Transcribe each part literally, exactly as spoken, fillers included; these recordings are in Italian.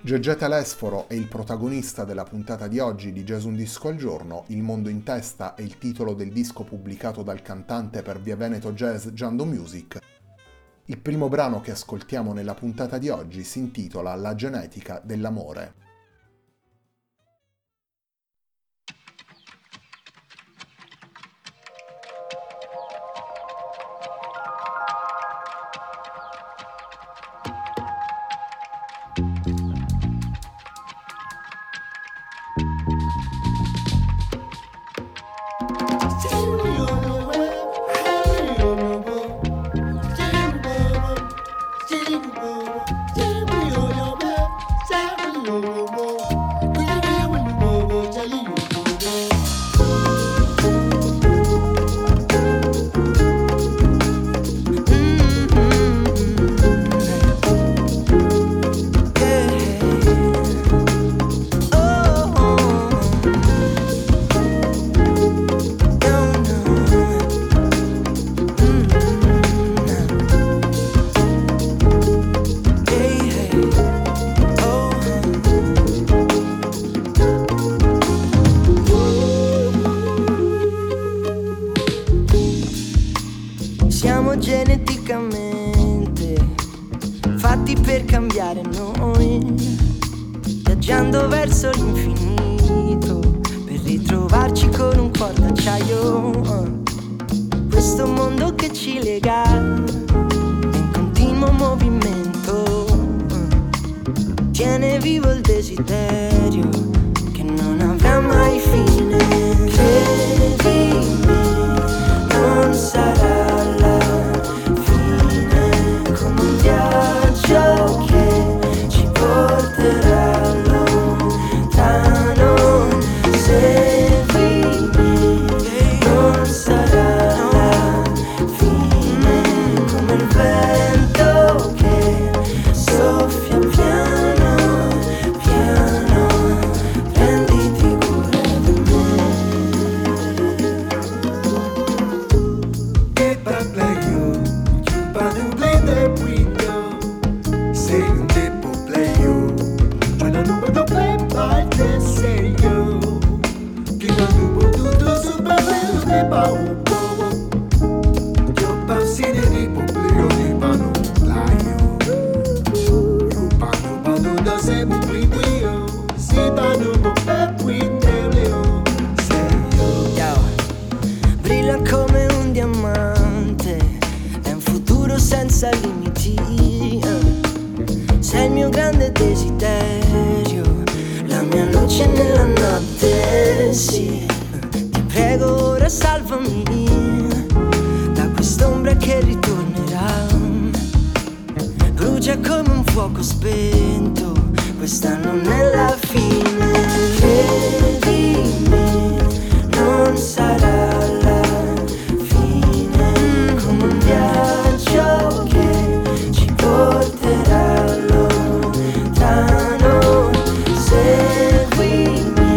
Gegeta Lesforo è il protagonista della puntata di oggi di Jazz un disco al giorno. Il mondo in testa è il titolo del disco pubblicato dal cantante per Via Veneto Jazz Giando Music. Il primo brano che ascoltiamo nella puntata di oggi si intitola La genetica dell'amore. Per cambiare noi, viaggiando verso l'infinito, per ritrovarci con un cuor d'acciaio. Questo mondo che ci lega in continuo movimento tiene vivo il desiderio che non avrà mai fine. Credimi, non sarà la fine come un viaggio che ci porterà lontano. Seguimi, non sarà la fine come il vento che soffia piano piano. Prenditi cura di me. Get back like you, keep on and play the wind. Sei un tempo playo, ma non ho potuto play by the say you. Che non ho potuto superare le paure. Io passi di popolo di pano playo. Io pano pano da sempre brillio. Si pano per qui nello. Brilla come un diamante, è un futuro senza limiti. Sei il mio grande desiderio, la mia luce nella notte, sì. Ti prego ora salvami da quest'ombra che ritornerà. Brucia come un fuoco spento, questa non è la fine. Credimi, non sarà la fine come un viaggio che ci porterà. No, seguimi.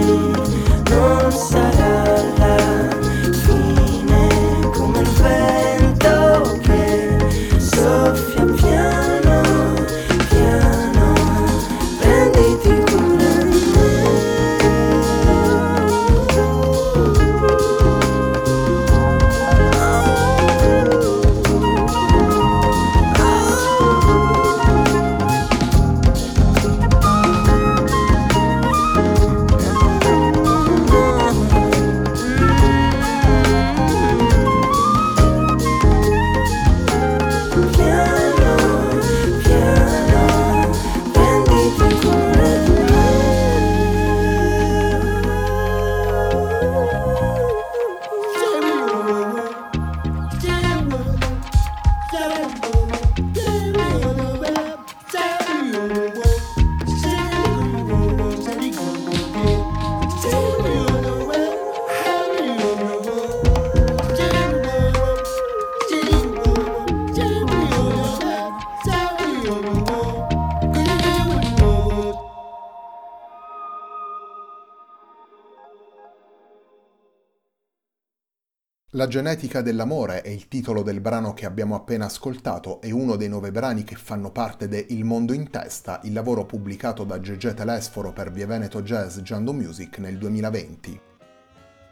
La genetica dell'amore è il titolo del brano che abbiamo appena ascoltato e uno dei nove brani che fanno parte de Il Mondo in Testa, il lavoro pubblicato da Gegè Telesforo per Via Veneto Jazz Giando Music nel duemilaventi.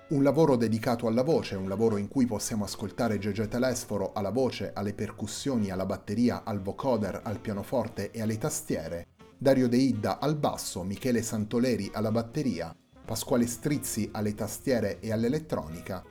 Un lavoro dedicato alla voce, un lavoro in cui possiamo ascoltare Gegè Telesforo alla voce, alle percussioni, alla batteria, al vocoder, al pianoforte e alle tastiere, Dario De Idda al basso, Michele Santoleri alla batteria, Pasquale Strizzi alle tastiere e all'elettronica,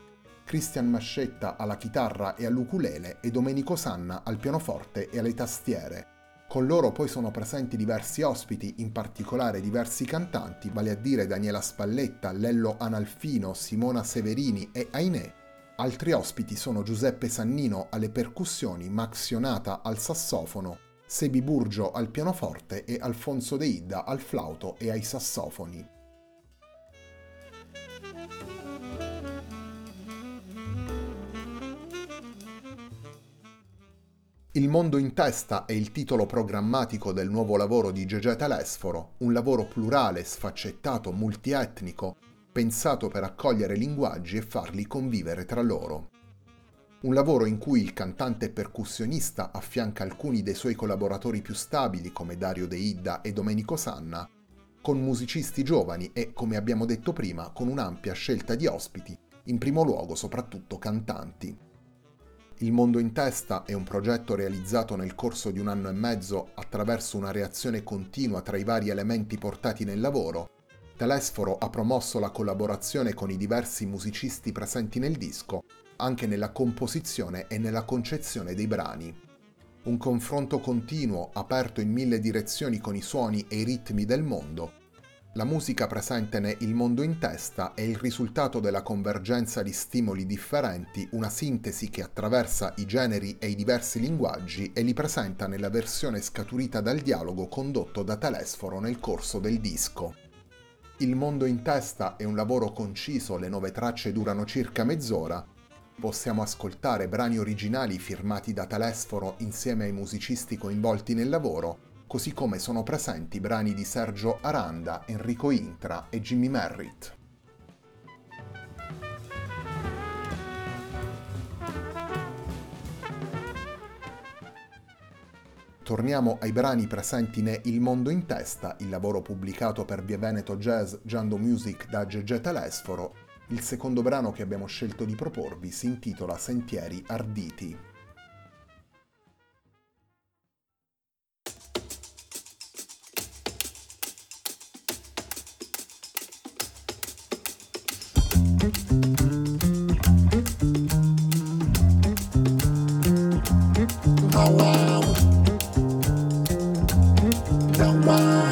Cristian Mascetta alla chitarra e all'ukulele e Domenico Sanna al pianoforte e alle tastiere. Con loro poi sono presenti diversi ospiti, in particolare diversi cantanti, vale a dire Daniela Spalletta, Lello Analfino, Simona Severini e Ainè. Altri ospiti sono Giuseppe Sannino alle percussioni, Max Ionata al sassofono, Sebi Burgio al pianoforte e Alfonso De Idda al flauto e ai sassofoni. Il Mondo in Testa è il titolo programmatico del nuovo lavoro di Gegè Telesforo, un lavoro plurale, sfaccettato, multietnico, pensato per accogliere linguaggi e farli convivere tra loro. Un lavoro in cui il cantante e percussionista affianca alcuni dei suoi collaboratori più stabili come Dario De Idda e Domenico Sanna, con musicisti giovani e, come abbiamo detto prima, con un'ampia scelta di ospiti, in primo luogo soprattutto cantanti. Il Mondo in Testa è un progetto realizzato nel corso di un anno e mezzo attraverso una reazione continua tra i vari elementi portati nel lavoro. Telesforo ha promosso la collaborazione con i diversi musicisti presenti nel disco, anche nella composizione e nella concezione dei brani. Un confronto continuo, aperto in mille direzioni con i suoni e i ritmi del mondo. La musica presente nel Il Mondo in Testa è il risultato della convergenza di stimoli differenti, una sintesi che attraversa i generi e i diversi linguaggi e li presenta nella versione scaturita dal dialogo condotto da Telesforo nel corso del disco. Il Mondo in Testa è un lavoro conciso, le nove tracce durano circa mezz'ora. Possiamo ascoltare brani originali firmati da Telesforo insieme ai musicisti coinvolti nel lavoro, così come sono presenti brani di Sergio Aranda, Enrico Intra e Jimmy Merritt. Torniamo ai brani presenti in Il Mondo in Testa, il lavoro pubblicato per Via Veneto Jazz Giando Music da Gegè Telesforo. Il secondo brano che abbiamo scelto di proporvi si intitola Sentieri Arditi. Bye.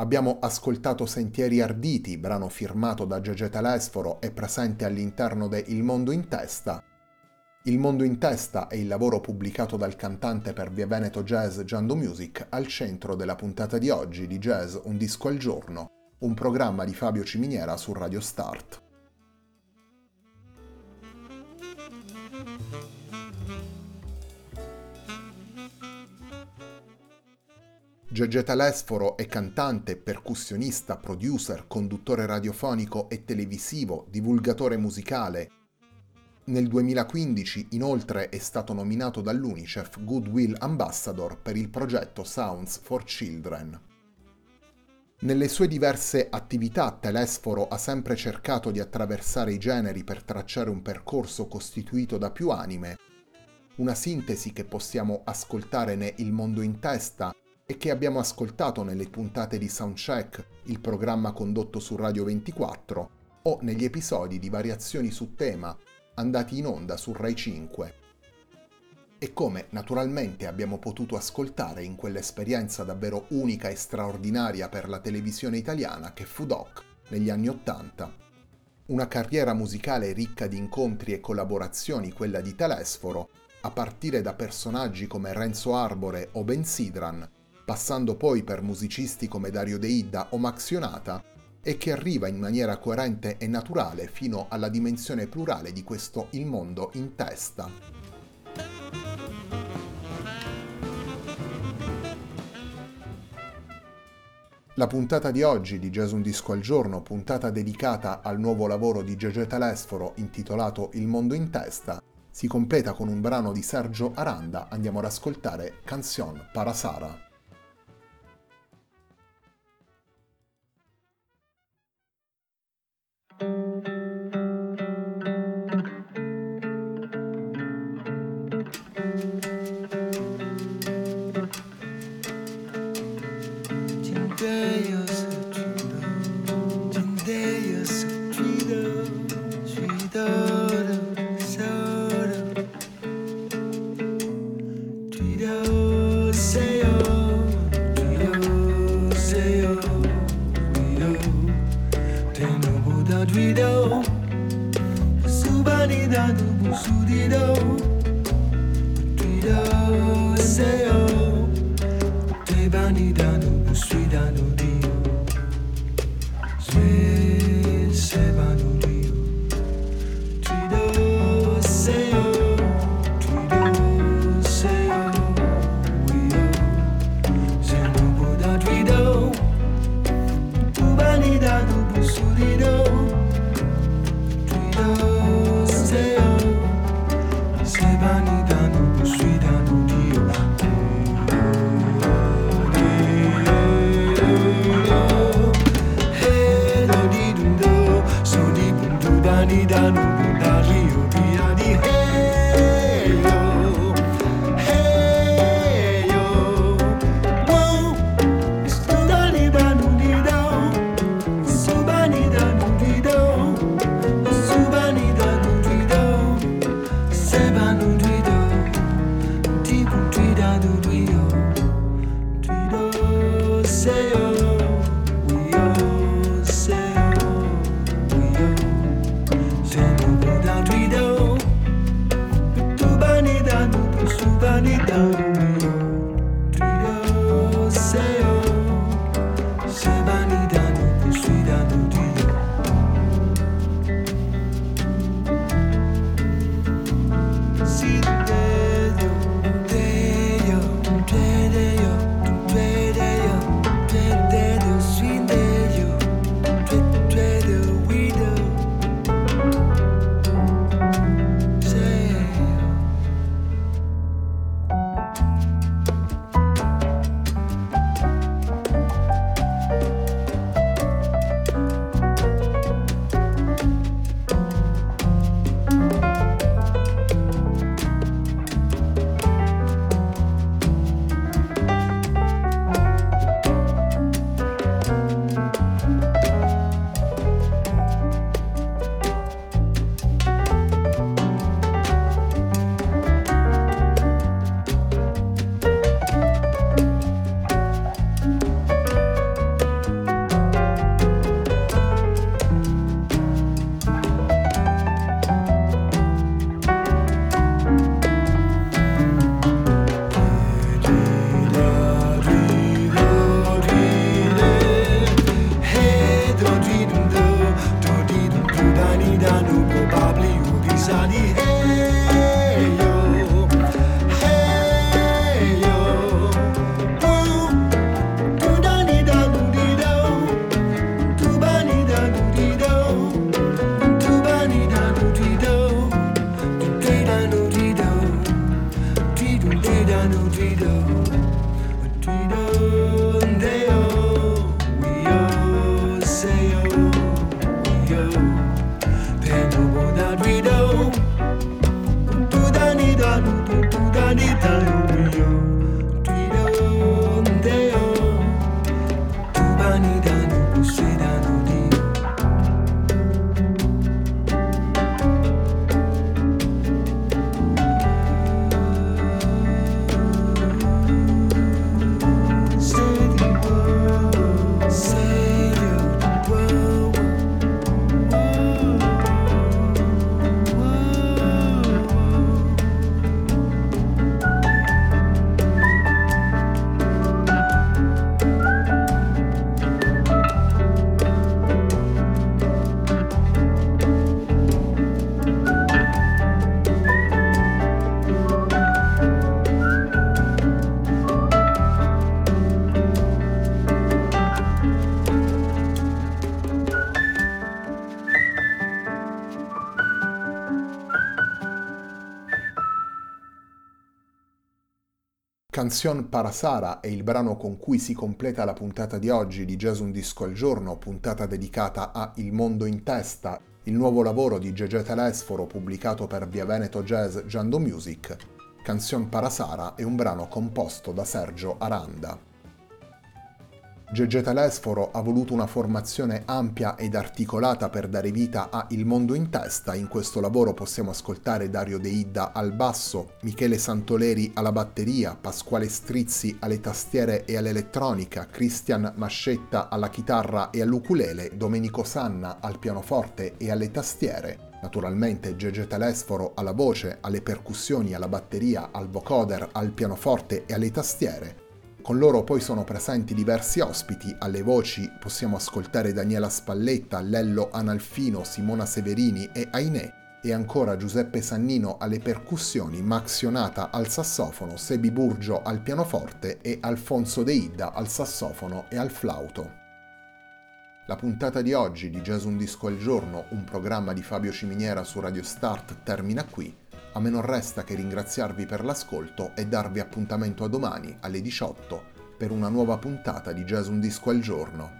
Abbiamo ascoltato Sentieri Arditi, brano firmato da Gegè Telesforo e presente all'interno de Il Mondo in Testa. Il Mondo in Testa è il lavoro pubblicato dal cantante per Via Veneto Jazz Giando Music al centro della puntata di oggi di Jazz Un Disco al Giorno, un programma di Fabio Ciminiera su Radio Start. Gegè Telesforo è cantante, percussionista, producer, conduttore radiofonico e televisivo, divulgatore musicale. Nel duemilaquindici, inoltre, è stato nominato dall'UNICEF Goodwill Ambassador per il progetto Sounds for Children. Nelle sue diverse attività, Telesforo ha sempre cercato di attraversare i generi per tracciare un percorso costituito da più anime, una sintesi che possiamo ascoltare ne Il Mondo in Testa, e che abbiamo ascoltato nelle puntate di Soundcheck, il programma condotto su Radio ventiquattro, o negli episodi di Variazioni su tema, andati in onda su Rai cinque. E come naturalmente abbiamo potuto ascoltare in quell'esperienza davvero unica e straordinaria per la televisione italiana che fu Doc negli anni Ottanta. Una carriera musicale ricca di incontri e collaborazioni, quella di Telesforo, a partire da personaggi come Renzo Arbore o Ben Sidran, passando poi per musicisti come Dario Deidda o Max Ionata, e che arriva in maniera coerente e naturale fino alla dimensione plurale di questo Il Mondo in Testa. La puntata di oggi di Jazz Un Disco al Giorno, puntata dedicata al nuovo lavoro di Gegè Telesforo intitolato Il Mondo in Testa, si completa con un brano di Sergio Aranda. Andiamo ad ascoltare Canción para Sara. Say oh, we oh, say oh, we oh. Canción para Sara è il brano con cui si completa la puntata di oggi di Jazz Un Disco al Giorno, puntata dedicata a Il Mondo in Testa, il nuovo lavoro di Gegè Telesforo pubblicato per Via Veneto Jazz Giando Music. Canción para Sara è un brano composto da Sergio Aranda. Gegè Telesforo ha voluto una formazione ampia ed articolata per dare vita a Il Mondo in Testa. In questo lavoro possiamo ascoltare Dario De Idda al basso, Michele Santoleri alla batteria, Pasquale Strizzi alle tastiere e all'elettronica, Cristian Mascetta alla chitarra e all'ukulele, Domenico Sanna al pianoforte e alle tastiere. Naturalmente Gegè Telesforo alla voce, alle percussioni, alla batteria, al vocoder, al pianoforte e alle tastiere. Con loro poi sono presenti diversi ospiti. Alle voci possiamo ascoltare Daniela Spalletta, Lello Analfino, Simona Severini e Ainè, e ancora Giuseppe Sannino alle percussioni, Max Ionata al sassofono, Sebi Burgio al pianoforte e Alfonso De Idda al sassofono e al flauto. La puntata di oggi di Jazz Un Disco al Giorno, un programma di Fabio Ciminiera su Radio Start, termina qui. A me non resta che ringraziarvi per l'ascolto e darvi appuntamento a domani alle diciotto per una nuova puntata di Jazz Un Disco al Giorno.